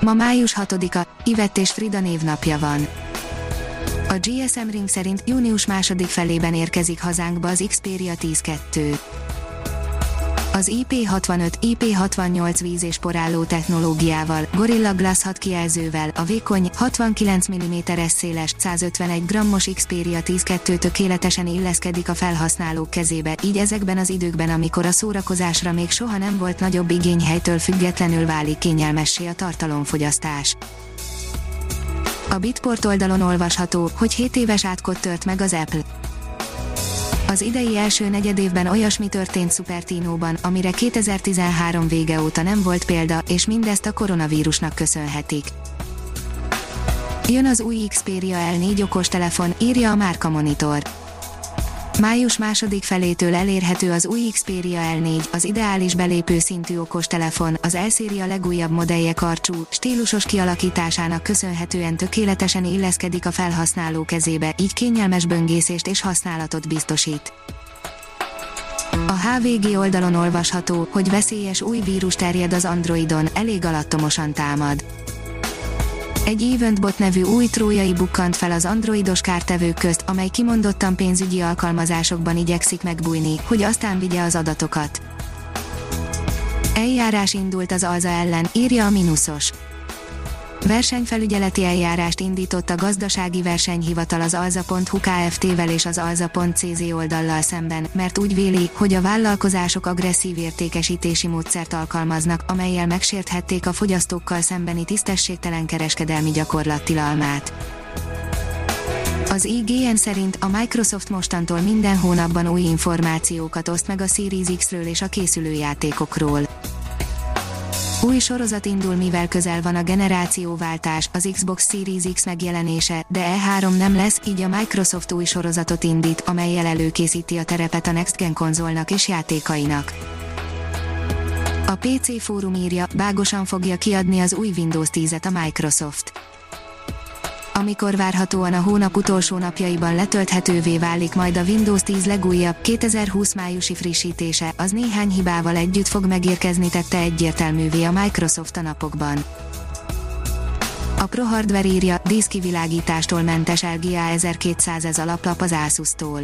Ma május 6-a, Ivett és Frida névnapja van. A GSM Ring szerint június második felében érkezik hazánkba az Xperia 10 II. Az IP65, IP68 víz és porálló technológiával, Gorilla Glass 6 kijelzővel, a vékony, 69 mm-es széles, 151 g-os Xperia 10 II tökéletesen illeszkedik a felhasználók kezébe, így ezekben az időkben, amikor a szórakozásra még soha nem volt nagyobb igény, helytől függetlenül válik kényelmessé a tartalomfogyasztás. A Bitport oldalon olvasható, hogy 7 éves átkot tört meg az Apple. Az idei első negyedévben olyasmi történt Cupertino-ban, amire 2013 vége óta nem volt példa, és mindezt a koronavírusnak köszönhetik. Jön az új Xperia L4 okostelefon, írja a Márkamonitor. Május második felétől elérhető az új Xperia L4, az ideális belépő szintű okostelefon, az L-Series legújabb modellje karcsú, stílusos kialakításának köszönhetően tökéletesen illeszkedik a felhasználó kezébe, így kényelmes böngészést és használatot biztosít. A HVG oldalon olvasható, hogy veszélyes új vírus terjed az Androidon, elég alattomosan támad. Egy Eventbot nevű új trójai bukkant fel az androidos kártevők közt, amely kimondottan pénzügyi alkalmazásokban igyekszik megbújni, hogy aztán vigye az adatokat. Eljárás indult az Alza ellen, írja a Minuszos. Versenyfelügyeleti eljárást indított a Gazdasági Versenyhivatal az alza.hu Kft-vel és az alza.cz oldallal szemben, mert úgy véli, hogy a vállalkozások agresszív értékesítési módszert alkalmaznak, amellyel megsérthették a fogyasztókkal szembeni tisztességtelen kereskedelmi gyakorlat tilalmát. Az IGN szerint a Microsoft mostantól minden hónapban új információkat oszt meg a Series X-ről és a készülő játékokról. Új sorozat indul, mivel közel van a generációváltás, az Xbox Series X megjelenése, de E3 nem lesz, így a Microsoft új sorozatot indít, amellyel előkészíti a terepet a Next Gen konzolnak és játékainak. A PC fórum írja, bágosan fogja kiadni az új Windows 10-et a Microsoft. Amikor várhatóan a hónap utolsó napjaiban letölthetővé válik majd a Windows 10 legújabb 2020 májusi frissítése, az néhány hibával együtt fog megérkezni, tette egyértelművé a Microsoft a napokban. A Pro Hardware írja, díszkivilágítástól mentes LGA1200 alaplap az Asus-tól.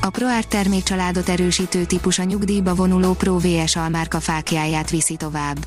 A ProArt termékcsaládot erősítő típus a nyugdíjba vonuló Pro VS almárka fáklyáját viszi tovább.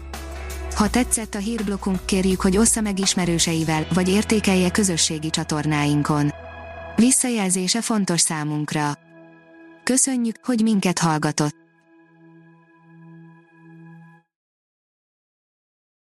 Ha tetszett a hírblokkunk, kérjük, hogy ossza meg ismerőseivel, vagy értékelje közösségi csatornáinkon. Visszajelzése fontos számunkra. Köszönjük, hogy minket hallgatott!